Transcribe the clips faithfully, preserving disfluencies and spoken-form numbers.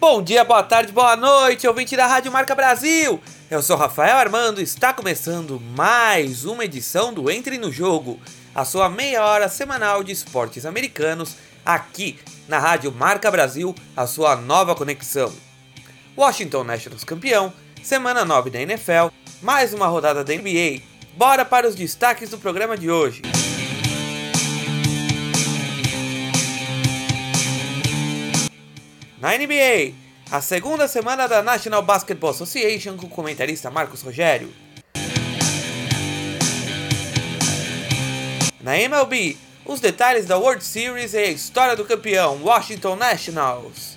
Bom dia, boa tarde, boa noite, ouvinte da Rádio Marca Brasil. Eu sou Rafael Armando e está começando mais uma edição do Entre no Jogo, a sua meia hora semanal de esportes americanos, aqui na Rádio Marca Brasil, a sua nova conexão. Washington Nationals campeão, semana nove da N F L, mais uma rodada da N B A. Bora para os destaques do programa de hoje. Na N B A, a segunda semana da National Basketball Association com o comentarista Marcos Rogério. Na M L B, os detalhes da World Series e a história do campeão Washington Nationals.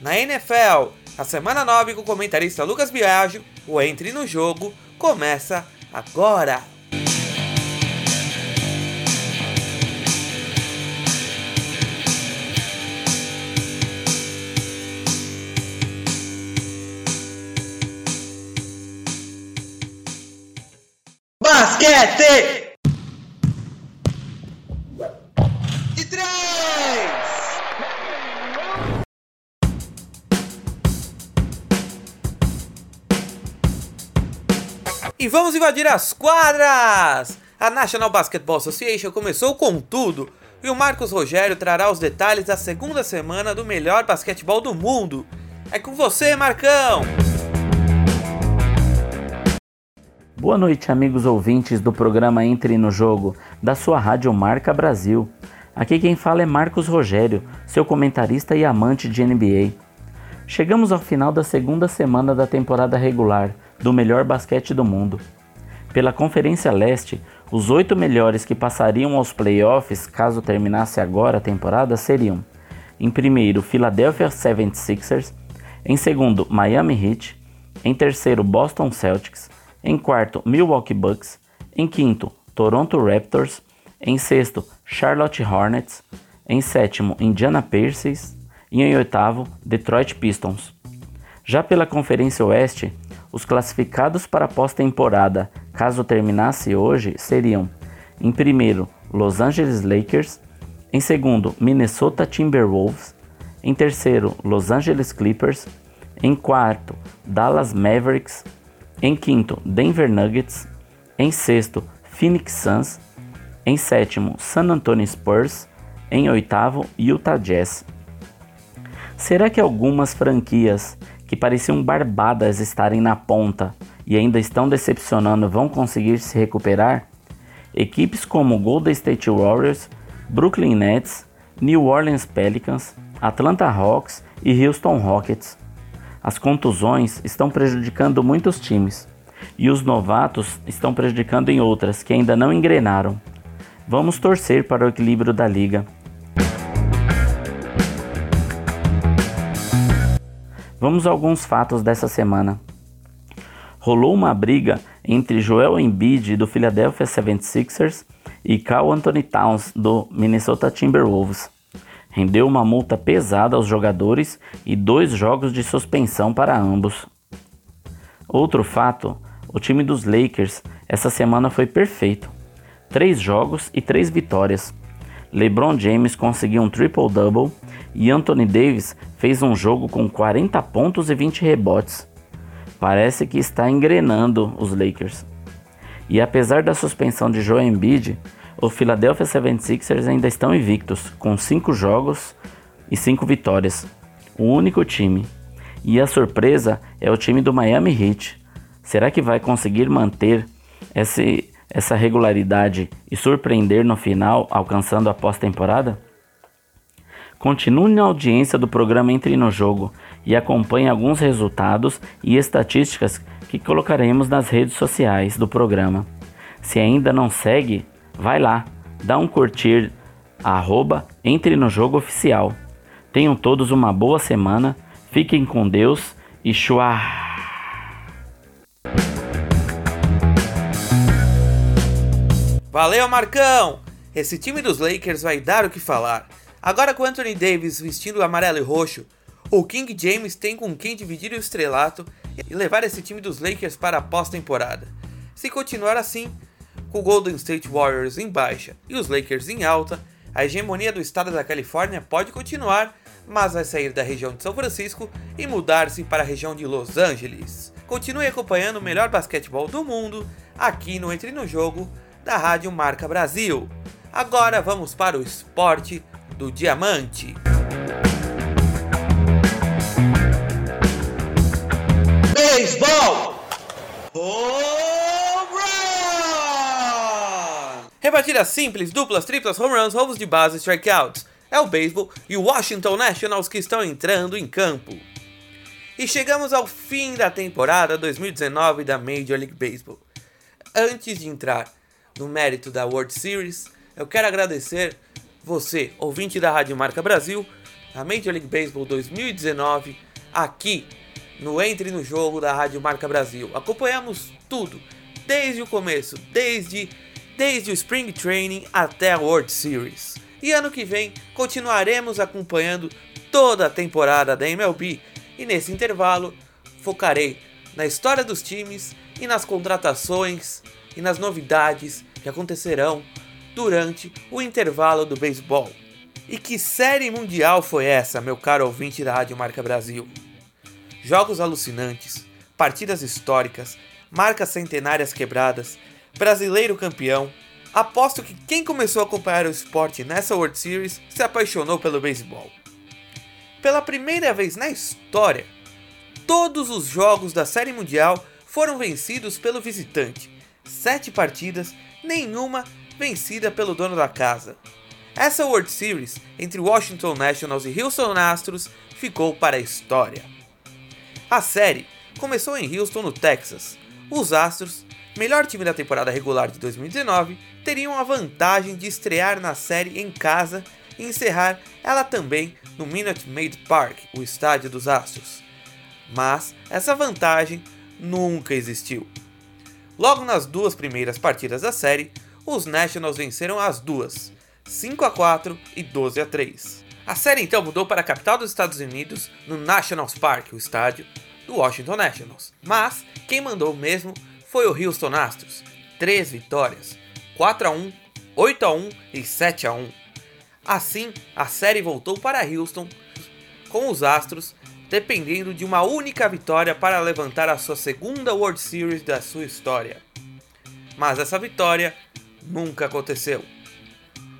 Na N F L, a semana nove com o comentarista Lucas Biagio, o Entre no Jogo, começa agora. Basquete! De três! E vamos invadir as quadras! A National Basketball Association começou com tudo e o Marcos Rogério trará os detalhes da segunda semana do melhor basquetebol do mundo. É com você, Marcão! Boa noite, amigos ouvintes do programa Entre no Jogo, da sua Rádio Marca Brasil. Aqui quem fala é Marcos Rogério, seu comentarista e amante de N B A. Chegamos ao final da segunda semana da temporada regular do melhor basquete do mundo. Pela Conferência Leste, os oito melhores que passariam aos playoffs caso terminasse agora a temporada seriam: em primeiro, Philadelphia setenta e seis ers, em segundo, Miami Heat, em terceiro, Boston Celtics, em quarto, Milwaukee Bucks, em quinto, Toronto Raptors, em sexto, Charlotte Hornets, em sétimo, Indiana Pacers e em oitavo, Detroit Pistons. Já pela Conferência Oeste, os classificados para a pós-temporada, caso terminasse hoje, seriam: em primeiro, Los Angeles Lakers, em segundo, Minnesota Timberwolves, em terceiro, Los Angeles Clippers, em quarto, Dallas Mavericks, em quinto, Denver Nuggets, em sexto, Phoenix Suns, em sétimo, San Antonio Spurs, em oitavo, Utah Jazz. Será que algumas franquias que pareciam barbadas estarem na ponta e ainda estão decepcionando vão conseguir se recuperar? Equipes como Golden State Warriors, Brooklyn Nets, New Orleans Pelicans, Atlanta Hawks e Houston Rockets. As contusões estão prejudicando muitos times e os novatos estão prejudicando em outras que ainda não engrenaram. Vamos torcer para o equilíbrio da liga. Vamos a alguns fatos dessa semana. Rolou uma briga entre Joel Embiid do Philadelphia setenta e seis ers e Karl Anthony Towns do Minnesota Timberwolves. Rendeu uma multa pesada aos jogadores e dois jogos de suspensão para ambos. Outro fato, o time dos Lakers essa semana foi perfeito. Três jogos e três vitórias. LeBron James conseguiu um triple-double e Anthony Davis fez um jogo com quarenta pontos e vinte rebotes. Parece que está engrenando os Lakers. E apesar da suspensão de Joel Embiid, o Philadelphia setenta e seis ers ainda estão invictos, com cinco jogos e cinco vitórias, o único time. E a surpresa é o time do Miami Heat. Será que vai conseguir manter esse, essa regularidade e surpreender no final, alcançando a pós-temporada? Continue na audiência do programa Entre no Jogo e acompanhe alguns resultados e estatísticas que colocaremos nas redes sociais do programa. Se ainda não segue, vai lá, dá um curtir, arroba, Entre no Jogo Oficial. Tenham todos uma boa semana, fiquem com Deus e chua! Valeu, Marcão! Esse time dos Lakers vai dar o que falar. Agora com Anthony Davis vestindo amarelo e roxo, o King James tem com quem dividir o estrelato e levar esse time dos Lakers para a pós-temporada. Se continuar assim, com o Golden State Warriors em baixa e os Lakers em alta, A hegemonia do estado da Califórnia pode continuar, mas vai sair da região de São Francisco e mudar-se para a região de Los Angeles. Continue acompanhando o melhor basquetebol do mundo, aqui no Entre no Jogo, da Rádio Marca Brasil. Agora vamos para o esporte do diamante. Beisebol! Rebatidas simples, duplas, triplas, home runs, roubos de base e strikeouts. É o beisebol e o Washington Nationals que estão entrando em campo. E chegamos ao fim da temporada dois mil e dezenove da Major League Baseball. Antes de entrar no mérito da World Series, eu quero agradecer você, ouvinte da Rádio Marca Brasil, a Major League Baseball dois mil e dezenove, aqui no Entre no Jogo da Rádio Marca Brasil. Acompanhamos tudo, desde o começo, desde, desde o Spring Training até a World Series. E ano que vem continuaremos acompanhando toda a temporada da M L B e nesse intervalo focarei na história dos times e nas contratações e nas novidades que acontecerão durante o intervalo do beisebol. E que série mundial foi essa, meu caro ouvinte da Rádio Marca Brasil? Jogos alucinantes, partidas históricas, marcas centenárias quebradas, brasileiro campeão. Aposto que quem começou a acompanhar o esporte nessa World Series se apaixonou pelo beisebol. Pela primeira vez na história, todos os jogos da Série Mundial foram vencidos pelo visitante. Sete partidas, nenhuma vencida pelo dono da casa. Essa World Series entre Washington Nationals e Houston Astros ficou para a história. A série começou em Houston, no Texas. Os Astros, melhor time da temporada regular de dois mil e dezenove, teriam a vantagem de estrear na série em casa e encerrar ela também no Minute Maid Park, o estádio dos Astros. Mas essa vantagem nunca existiu. Logo nas duas primeiras partidas da série, os Nationals venceram as duas, cinco a quatro e doze a três. A série então mudou para a capital dos Estados Unidos, no National Park, o estádio do Washington Nationals. Mas quem mandou mesmo foi o Houston Astros, três vitórias, quatro a um, oito a um e sete a um. Assim, a série voltou para Houston, com os Astros dependendo de uma única vitória para levantar a sua segunda World Series da sua história. Mas essa vitória nunca aconteceu.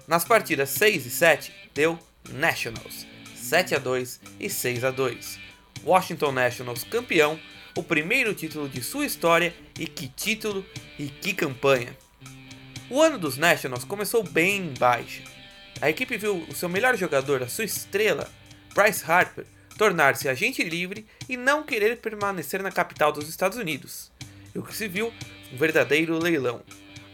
Nas partidas seis e sete, deu Nationals, sete a dois e seis a dois. Washington Nationals campeão, o primeiro título de sua história, e que título e que campanha. O ano dos Nationals começou bem em baixa. A equipe viu o seu melhor jogador, a sua estrela, Bryce Harper, tornar-se agente livre e não querer permanecer na capital dos Estados Unidos. E o que se viu, um verdadeiro leilão.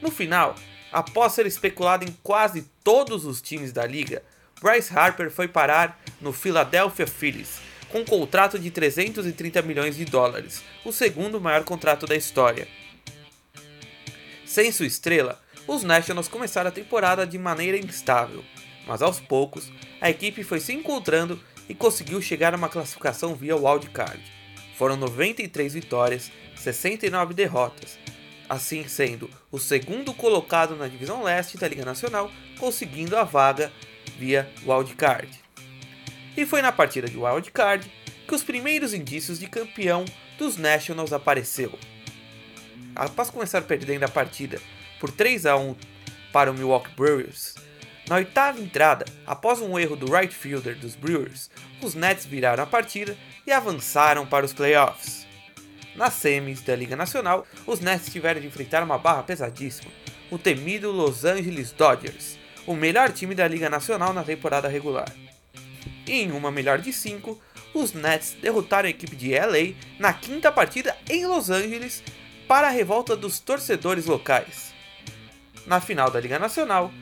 No final, após ser especulado em quase todos os times da liga, Bryce Harper foi parar no Philadelphia Phillies, com um contrato de trezentos e trinta milhões de dólares, o segundo maior contrato da história. Sem sua estrela, os Nationals começaram a temporada de maneira instável, mas aos poucos a equipe foi se encontrando e conseguiu chegar a uma classificação via wildcard. Foram noventa e três vitórias, sessenta e nove derrotas, assim sendo o segundo colocado na divisão leste da Liga Nacional, conseguindo a vaga via wildcard. E foi na partida de Wild Card que os primeiros indícios de campeão dos Nationals apareceram. Após começar perdendo a partida por três a um para o Milwaukee Brewers, na oitava entrada, após um erro do right fielder dos Brewers, os Nets viraram a partida e avançaram para os playoffs. Nas semis da Liga Nacional, os Nets tiveram de enfrentar uma barra pesadíssima, o temido Los Angeles Dodgers, o melhor time da Liga Nacional na temporada regular. E em uma melhor de cinco, os Nets derrotaram a equipe de L A na quinta partida em Los Angeles para a revolta dos torcedores locais. Na final da Liga Nacional,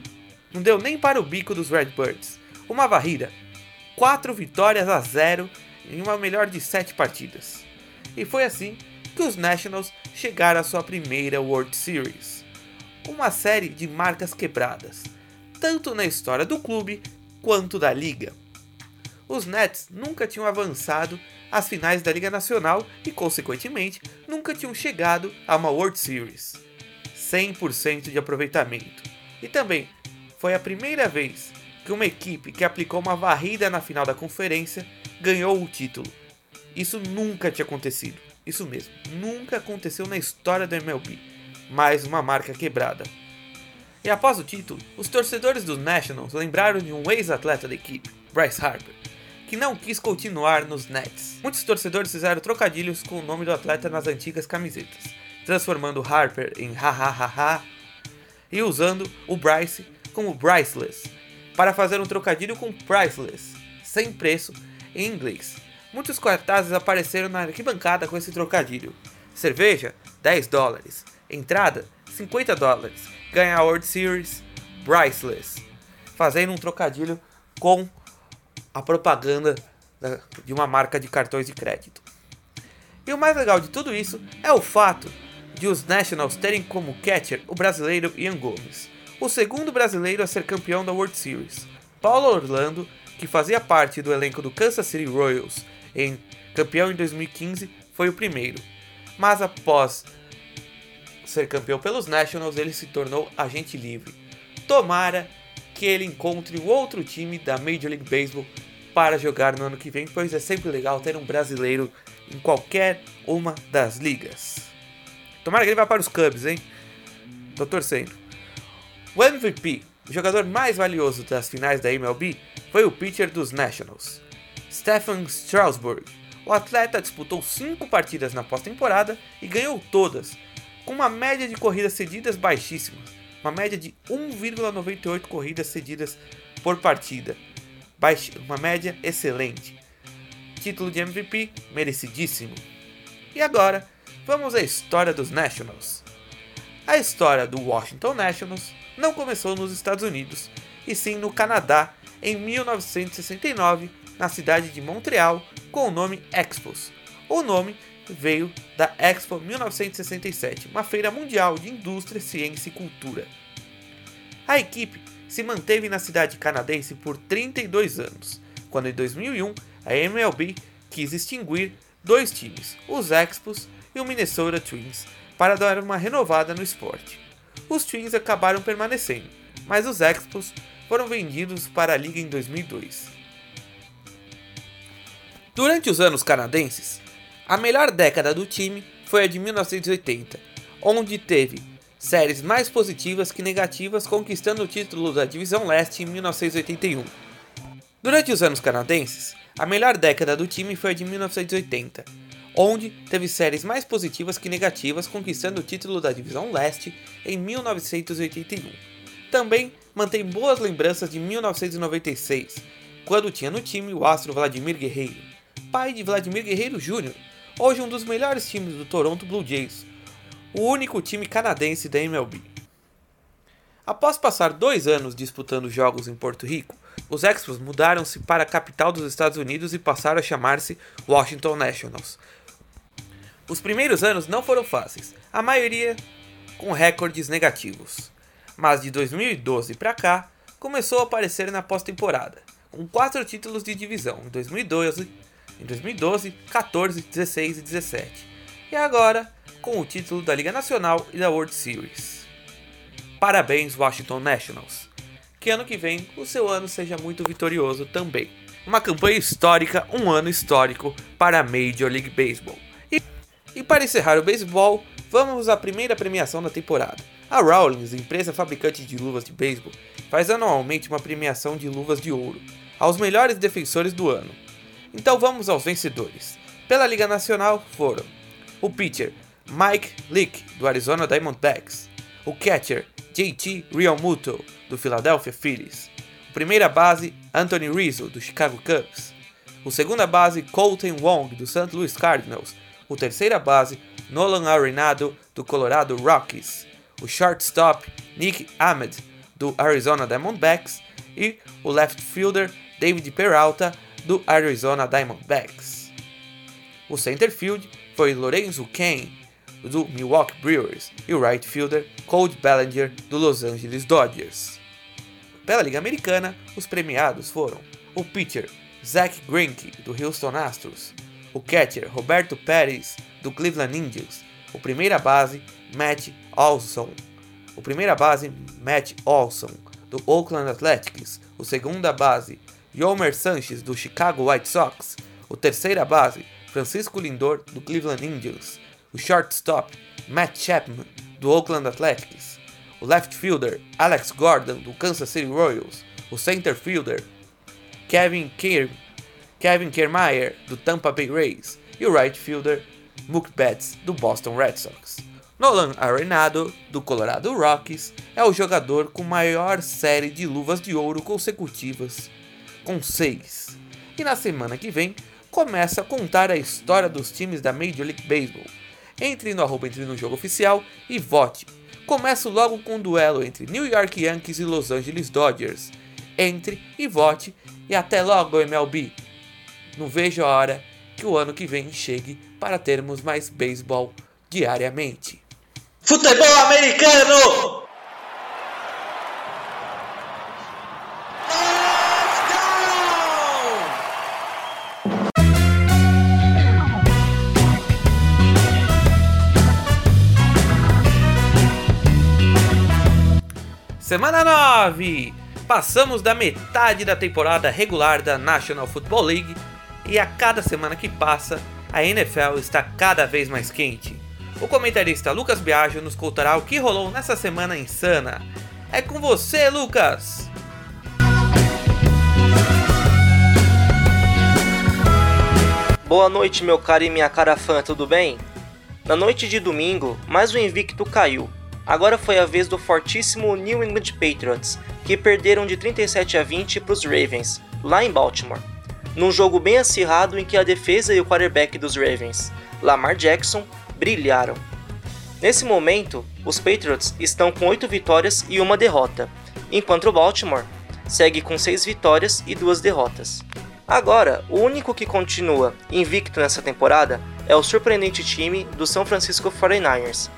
não deu nem para o bico dos Redbirds. Uma varrida, quatro vitórias a zero em uma melhor de sete partidas. E foi assim que os Nationals chegaram à sua primeira World Series. Uma série de marcas quebradas, tanto na história do clube quanto da liga. Os Nets nunca tinham avançado às finais da Liga Nacional e, consequentemente, nunca tinham chegado a uma World Series. cem por cento de aproveitamento. E também foi a primeira vez que uma equipe que aplicou uma varrida na final da conferência ganhou o título. Isso nunca tinha acontecido. Isso mesmo, nunca aconteceu na história da M L B. Mais uma marca quebrada. E após o título, os torcedores dos Nationals lembraram de um ex-atleta da equipe, Bryce Harper, que não quis continuar nos Nets. Muitos torcedores fizeram trocadilhos com o nome do atleta nas antigas camisetas, transformando Harper em ha-ha-ha-ha e usando o Bryce como Bryceless, para fazer um trocadilho com Priceless, sem preço, em inglês. Muitos cartazes apareceram na arquibancada com esse trocadilho. Cerveja? dez dólares. Entrada? cinquenta dólares. Ganhar a World Series? Priceless. Fazendo um trocadilho com a propaganda de uma marca de cartões de crédito. E o mais legal de tudo isso é o fato de os Nationals terem como catcher o brasileiro Ian Gomes, o segundo brasileiro a ser campeão da World Series. Paulo Orlando, que fazia parte do elenco do Kansas City Royals, em campeão em dois mil e quinze, foi o primeiro. Mas após ser campeão pelos Nationals, ele se tornou agente livre. Tomara que ele encontre o outro time da Major League Baseball para jogar no ano que vem, pois é sempre legal ter um brasileiro em qualquer uma das ligas. Tomara que ele vá para os Cubs, hein? Tô torcendo. O M V P, o jogador mais valioso das finais da M L B, foi o pitcher dos Nationals, Stephen Strasburg. O atleta disputou cinco partidas na pós-temporada e ganhou todas, com uma média de corridas cedidas baixíssima, uma média de um vírgula noventa e oito corridas cedidas por partida, Baix... uma média excelente. Título de M V P merecidíssimo. E agora, vamos à história dos Nationals. A história do Washington Nationals não começou nos Estados Unidos, e sim no Canadá, em mil novecentos e sessenta e nove, na cidade de Montreal, com o nome Expos. O nome veio da Expo mil novecentos e sessenta e sete, uma feira mundial de indústria, ciência e cultura. A equipe se manteve na cidade canadense por trinta e dois anos, quando em dois mil e um a M L B quis extinguir dois times, os Expos e o Minnesota Twins, para dar uma renovada no esporte. Os Twins acabaram permanecendo, mas os Expos foram vendidos para a liga em dois mil e dois. Durante os anos canadenses, a melhor década do time foi a de mil novecentos e oitenta, onde teve séries mais positivas que negativas, conquistando o título da Divisão Leste em mil novecentos e oitenta e um. Durante os anos canadenses, a melhor década do time foi a de mil novecentos e oitenta, onde teve séries mais positivas que negativas, conquistando o título da Divisão Leste em mil novecentos e oitenta e um. Também mantém boas lembranças de mil novecentos e noventa e seis, quando tinha no time o astro Vladimir Guerreiro, pai de Vladimir Guerreiro Júnior, hoje um dos melhores times do Toronto Blue Jays, o único time canadense da M L B. Após passar dois anos disputando jogos em Porto Rico, os Expos mudaram-se para a capital dos Estados Unidos e passaram a chamar-se Washington Nationals. Os primeiros anos não foram fáceis, a maioria com recordes negativos. Mas de dois mil e doze para cá, começou a aparecer na pós-temporada, com quatro títulos de divisão, em dois mil e doze, em dois mil e doze, catorze, dezesseis e dezessete. E agora, com o título da Liga Nacional e da World Series. Parabéns, Washington Nationals! Que ano que vem, o seu ano seja muito vitorioso também. Uma campanha histórica, um ano histórico para a Major League Baseball. E para encerrar o beisebol, vamos à primeira premiação da temporada. A Rawlings, empresa fabricante de luvas de beisebol, faz anualmente uma premiação de luvas de ouro aos melhores defensores do ano. Então vamos aos vencedores. Pela Liga Nacional foram o pitcher Mike Leake, do Arizona Diamondbacks, o catcher J T Realmuto, do Philadelphia Phillies, o primeira base Anthony Rizzo, do Chicago Cubs, o segunda base Colton Wong, do Saint Louis Cardinals, o terceira base, Nolan Arenado, do Colorado Rockies, o shortstop, Nick Ahmed, do Arizona Diamondbacks, e o left fielder, David Peralta, do Arizona Diamondbacks. O center field foi Lorenzo Cain, do Milwaukee Brewers, e o right fielder, Cody Bellinger, do Los Angeles Dodgers. Pela Liga Americana, os premiados foram o pitcher, Zach Greinke, do Houston Astros, o catcher Roberto Perez, do Cleveland Indians, o primeira base Matt Olson, o primeira base Matt Olson, do Oakland Athletics, o segunda base Yomer Sanchez do Chicago White Sox, o terceira base Francisco Lindor do Cleveland Indians, o shortstop Matt Chapman do Oakland Athletics, o left fielder Alex Gordon do Kansas City Royals, o center fielder Kevin Kier, Kevin Kiermaier do Tampa Bay Rays e o right fielder Mookie Betts do Boston Red Sox. Nolan Arenado, do Colorado Rockies, é o jogador com maior série de luvas de ouro consecutivas, com seis. E na semana que vem, começa a contar a história dos times da Major League Baseball. Entre no arroba Entre no Jogo Oficial e vote. Começa logo com o duelo entre New York Yankees e Los Angeles Dodgers. Entre e vote e até logo, M L B. Não vejo a hora que o ano que vem chegue para termos mais beisebol diariamente. Futebol americano! Semana nove! Passamos da metade da temporada regular da National Football League e a cada semana que passa, a N F L está cada vez mais quente. O comentarista Lucas Biagio nos contará o que rolou nessa semana insana. É com você, Lucas! Boa noite, meu cara e minha cara fã, tudo bem? Na noite de domingo, mais um invicto caiu. Agora foi a vez do fortíssimo New England Patriots, que perderam de trinta e sete a vinte para os Ravens, lá em Baltimore. Num jogo bem acirrado em que a defesa e o quarterback dos Ravens, Lamar Jackson, brilharam. Nesse momento, os Patriots estão com oito vitórias e uma derrota, enquanto o Baltimore segue com seis vitórias e duas derrotas. Agora, o único que continua invicto nessa temporada é o surpreendente time do San Francisco quarenta e nine ers.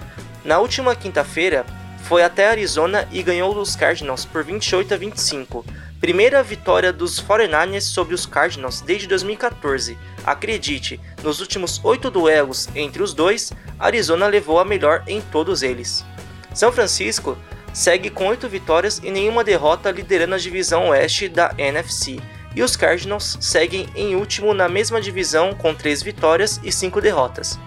Na última quinta-feira, foi até Arizona e ganhou dos Cardinals por vinte e oito a vinte e cinco. Primeira vitória dos quarenta e nine ers sobre os Cardinals desde dois mil e catorze. Acredite, nos últimos oito duelos entre os dois, Arizona levou a melhor em todos eles. São Francisco segue com oito vitórias e nenhuma derrota liderando a divisão oeste da N F C. E os Cardinals seguem em último na mesma divisão com três vitórias e cinco derrotas.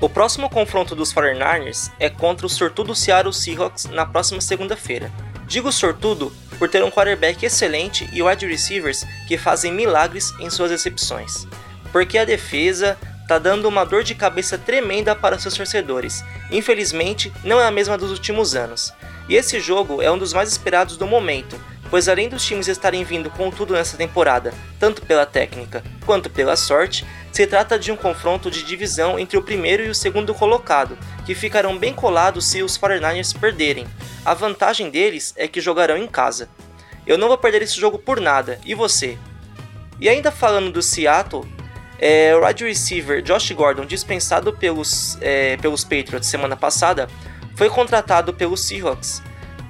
O próximo confronto dos quarenta e nine ers é contra o sortudo Seattle Seahawks na próxima segunda-feira. Digo sortudo por ter um quarterback excelente e wide receivers que fazem milagres em suas recepções. Porque a defesa tá dando uma dor de cabeça tremenda para seus torcedores. Infelizmente, não é a mesma dos últimos anos. E esse jogo é um dos mais esperados do momento, pois além dos times estarem vindo com tudo nessa temporada, tanto pela técnica quanto pela sorte, se trata de um confronto de divisão entre o primeiro e o segundo colocado, que ficarão bem colados se os quarenta e nine ers perderem. A vantagem deles é que jogarão em casa. Eu não vou perder esse jogo por nada, e você? E ainda falando do Seattle, é, o wide receiver Josh Gordon, dispensado pelos, é, pelos Patriots semana passada, foi contratado pelos Seahawks.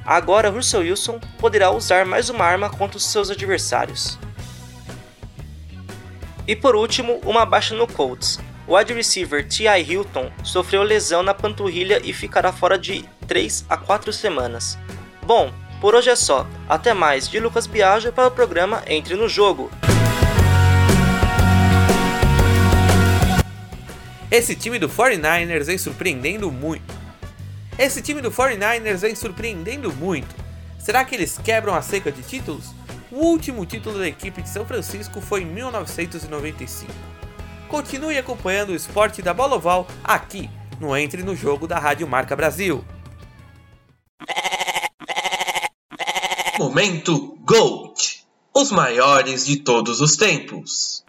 Agora Russell Wilson poderá usar mais uma arma contra os seus adversários. E por último, uma baixa no Colts. O wide receiver T I Hilton sofreu lesão na panturrilha e ficará fora de três a quatro semanas. Bom, por hoje é só. Até mais de Lucas Biagio para o programa Entre no Jogo. Esse time do quarenta e nine ers vem surpreendendo muito. Esse time do quarenta e nine ers vem surpreendendo muito. Será que eles quebram a seca de títulos? O último título da equipe de São Francisco foi em mil novecentos e noventa e cinco. Continue acompanhando o esporte da bola oval aqui no Entre no Jogo da Rádio Marca Brasil. Momento GOAT. Os maiores de todos os tempos.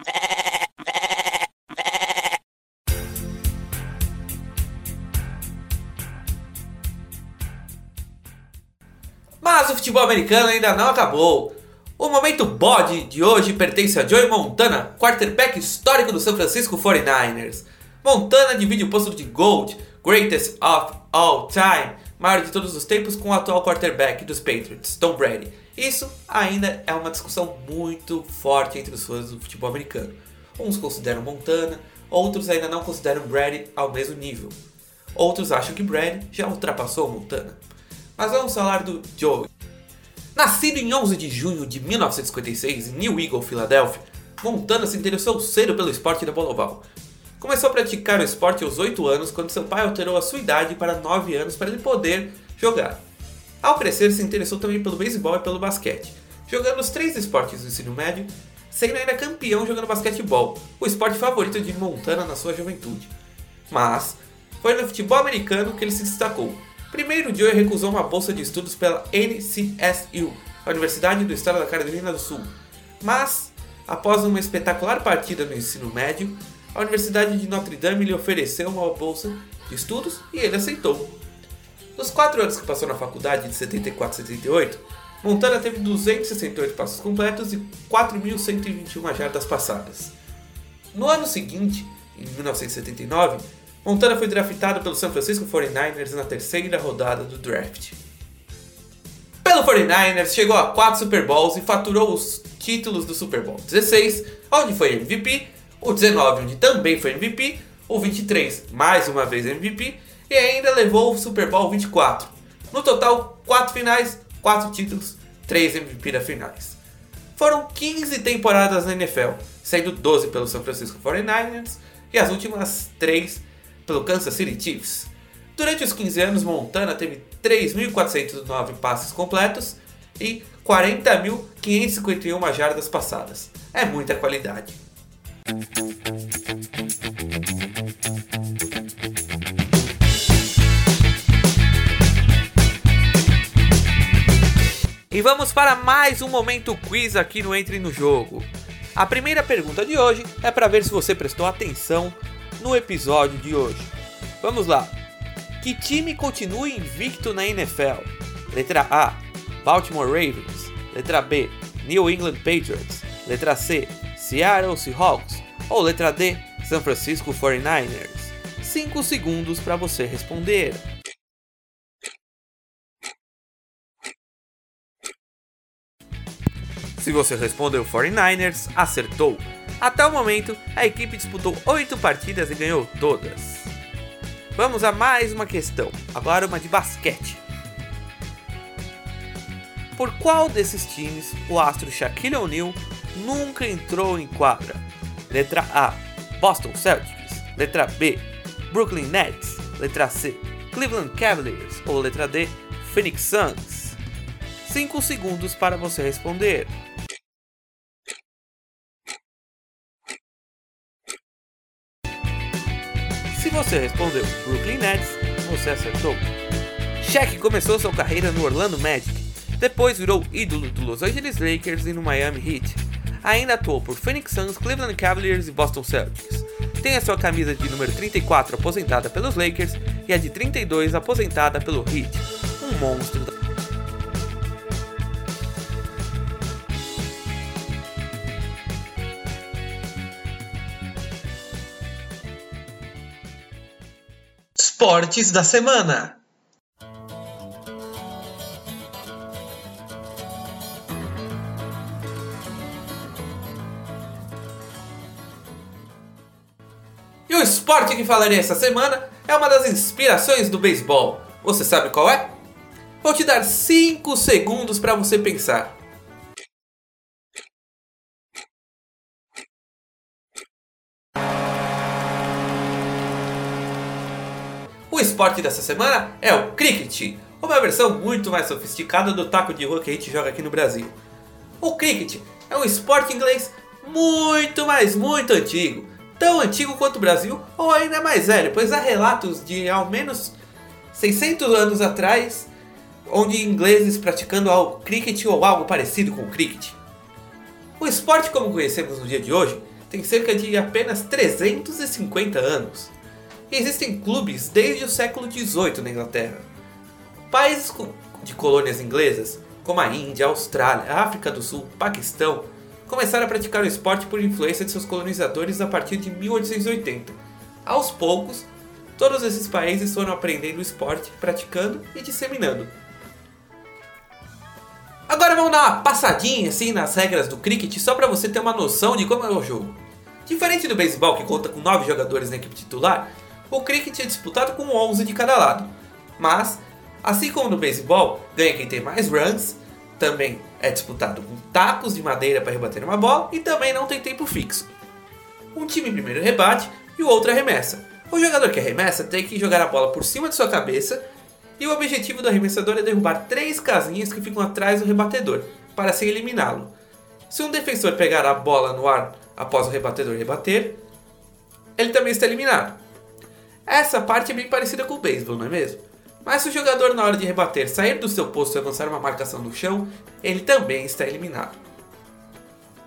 Mas o futebol americano ainda não acabou. O momento bode de hoje pertence a Joey Montana, quarterback histórico do San Francisco quarenta e nine ers. Montana divide o posto de GOAT, Greatest of All Time, maior de todos os tempos, com o atual quarterback dos Patriots, Tom Brady. Isso ainda é uma discussão muito forte entre os fãs do futebol americano. Uns consideram Montana, outros ainda não consideram Brady ao mesmo nível. Outros acham que Brady já ultrapassou Montana. Mas vamos falar do Joel. Nascido em onze de junho de mil novecentos e cinquenta e seis em New Eagle, Filadélfia, Montana se interessou cedo pelo esporte da bola oval. Começou a praticar o esporte aos oito anos, quando seu pai alterou a sua idade para nove anos para ele poder jogar. Ao crescer, se interessou também pelo beisebol e pelo basquete, jogando os três esportes do ensino médio, sendo ainda campeão jogando basquetebol, o esporte favorito de Montana na sua juventude. Mas foi no futebol americano que ele se destacou. Primeiro, Joey recusou uma bolsa de estudos pela N C S U, a Universidade do Estado da Carolina do Sul. Mas, após uma espetacular partida no ensino médio, a Universidade de Notre Dame lhe ofereceu uma bolsa de estudos e ele aceitou. Nos quatro anos que passou na faculdade, de setenta e quatro a setenta e oito, Montana teve duzentos e sessenta e oito passos completos e quatro mil cento e vinte e uma jardas passadas. No ano seguinte, em mil novecentos e setenta e nove, Montana foi draftado pelo San Francisco forty-niners na terceira rodada do draft. Pelo forty-niners, chegou a quatro Super Bowls e faturou os títulos do Super Bowl dezesseis, onde foi M V P, o dezenove, onde também foi M V P, o vinte e três, mais uma vez M V P, e ainda levou o Super Bowl vinte e quatro. No total, quatro finais, quatro títulos, três M V P das finais. Foram quinze temporadas na N F L, sendo doze pelo San Francisco forty-niners e as últimas três pelo Kansas City Chiefs. Durante os quinze anos, Montana teve três mil quatrocentos e nove passes completos e quarenta mil quinhentas e cinquenta e uma jardas passadas. É muita qualidade. E vamos para mais um momento quiz aqui no Entre no Jogo. A primeira pergunta de hoje é para ver se você prestou atenção no episódio de hoje. Vamos lá. Que time continua invicto na N F L? Letra A, Baltimore Ravens. Letra B, New England Patriots. Letra C, Seattle Seahawks. Ou letra D, San Francisco forty-niners. cinco segundos para você responder. Se você respondeu forty-niners, acertou. Até o momento, a equipe disputou oito partidas e ganhou todas. Vamos a mais uma questão, agora uma de basquete. Por qual desses times o astro Shaquille O'Neal nunca entrou em quadra? Letra A, Boston Celtics. Letra B, Brooklyn Nets. Letra C, Cleveland Cavaliers. Ou letra D, Phoenix Suns. cinco segundos para você responder. Se você respondeu Brooklyn Nets, você acertou. Shaq começou sua carreira no Orlando Magic, depois virou ídolo do Los Angeles Lakers e no Miami Heat. Ainda atuou por Phoenix Suns, Cleveland Cavaliers e Boston Celtics. Tem a sua camisa de número trinta e quatro aposentada pelos Lakers e a de trinta e dois aposentada pelo Heat. Um monstro da... Esportes da semana. E o esporte que falarei essa semana é uma das inspirações do beisebol. Você sabe qual é? Vou te dar cinco segundos para você pensar. O esporte dessa semana é o cricket, uma versão muito mais sofisticada do taco de rua que a gente joga aqui no Brasil. O cricket é um esporte inglês muito, mas muito antigo, tão antigo quanto o Brasil ou ainda mais velho, pois há relatos de ao menos seiscentos anos atrás, onde ingleses praticando o cricket ou algo parecido com o cricket. O esporte como conhecemos no dia de hoje tem cerca de apenas trezentos e cinquenta anos. Existem clubes desde o século dezoito na Inglaterra. Países de colônias inglesas, como a Índia, a Austrália, a África do Sul, Paquistão, começaram a praticar o esporte por influência de seus colonizadores a partir de mil oitocentos e oitenta. Aos poucos, todos esses países foram aprendendo o esporte, praticando e disseminando. Agora vamos dar uma passadinha assim nas regras do cricket só para você ter uma noção de como é o jogo. Diferente do beisebol, que conta com nove jogadores na equipe titular, o cricket é disputado com onze de cada lado, mas Assim como no beisebol, ganha quem tem mais runs, também é disputado com tacos de madeira para rebater uma bola e também não tem tempo fixo. Um time primeiro rebate e o outro arremessa. O jogador que arremessa tem que jogar a bola por cima de sua cabeça e o objetivo do arremessador é derrubar três casinhas que ficam atrás do rebatedor, para assim eliminá-lo. Se um defensor pegar a bola no ar após o rebatedor rebater, ele também está eliminado. Essa parte é bem parecida com o beisebol, não é mesmo? Mas se o jogador na hora de rebater sair do seu posto e avançar uma marcação no chão, ele também está eliminado.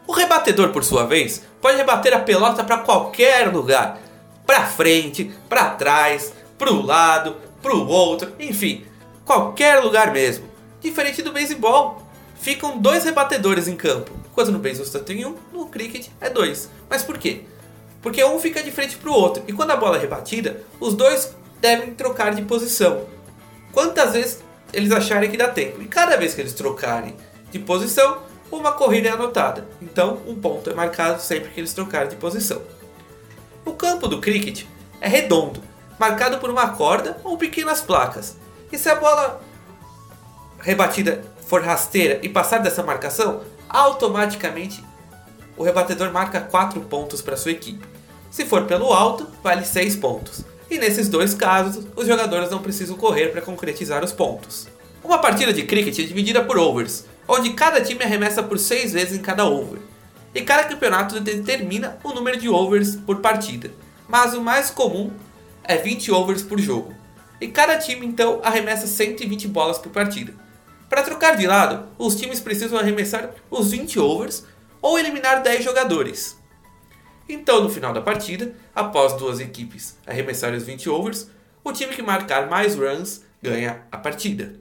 O rebatedor, por sua vez, pode rebater a pelota para qualquer lugar. Para frente, para trás, para o lado, para o outro, enfim, qualquer lugar mesmo. Diferente do beisebol, ficam dois rebatedores em campo. Enquanto no beisebol só tem um, no cricket é dois. Mas por quê? Porque um fica de frente para o outro e quando a bola é rebatida, os dois devem trocar de posição quantas vezes eles acharem que dá tempo. E cada vez que eles trocarem de posição, uma corrida é anotada. Então, um ponto é marcado sempre que eles trocarem de posição. O campo do cricket é redondo, marcado por uma corda ou pequenas placas. E se a bola rebatida for rasteira e passar dessa marcação, automaticamente o rebatedor marca quatro pontos para sua equipe. Se for pelo alto, vale seis pontos. E nesses dois casos, os jogadores não precisam correr para concretizar os pontos. Uma partida de cricket é dividida por overs, onde cada time arremessa por seis vezes em cada over. E cada campeonato determina o número de overs por partida, mas o mais comum é vinte overs por jogo. E cada time então arremessa cento e vinte bolas por partida. Para trocar de lado, os times precisam arremessar os vinte overs ou eliminar dez jogadores. Então no final da partida, após duas equipes arremessarem os vinte overs, o time que marcar mais runs ganha a partida.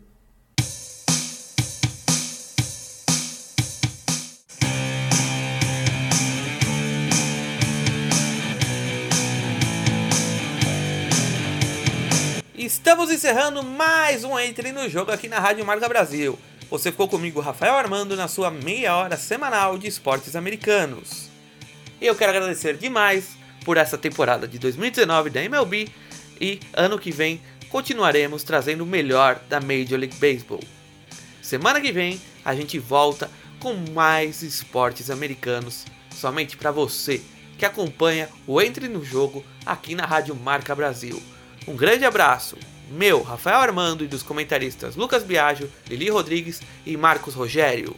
Estamos encerrando mais um Entre no Jogo aqui na Rádio Marca Brasil. Você ficou comigo, Rafael Armando, na sua meia hora semanal de esportes americanos. E eu quero agradecer demais por essa temporada de dois mil e dezenove da M L B e ano que vem continuaremos trazendo o melhor da Major League Baseball. Semana que vem a gente volta com mais esportes americanos somente para você que acompanha o Entre no Jogo aqui na Rádio Marca Brasil. Um grande abraço, meu, Rafael Armando e dos comentaristas Lucas Biagio, Lili Rodrigues e Marcos Rogério.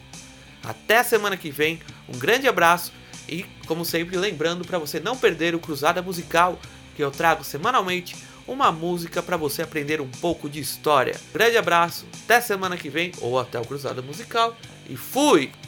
Até a semana que vem, um grande abraço e, como sempre, lembrando para você não perder o Cruzada Musical, que eu trago semanalmente uma música para você aprender um pouco de história. Grande abraço, até semana que vem ou até o Cruzada Musical e fui!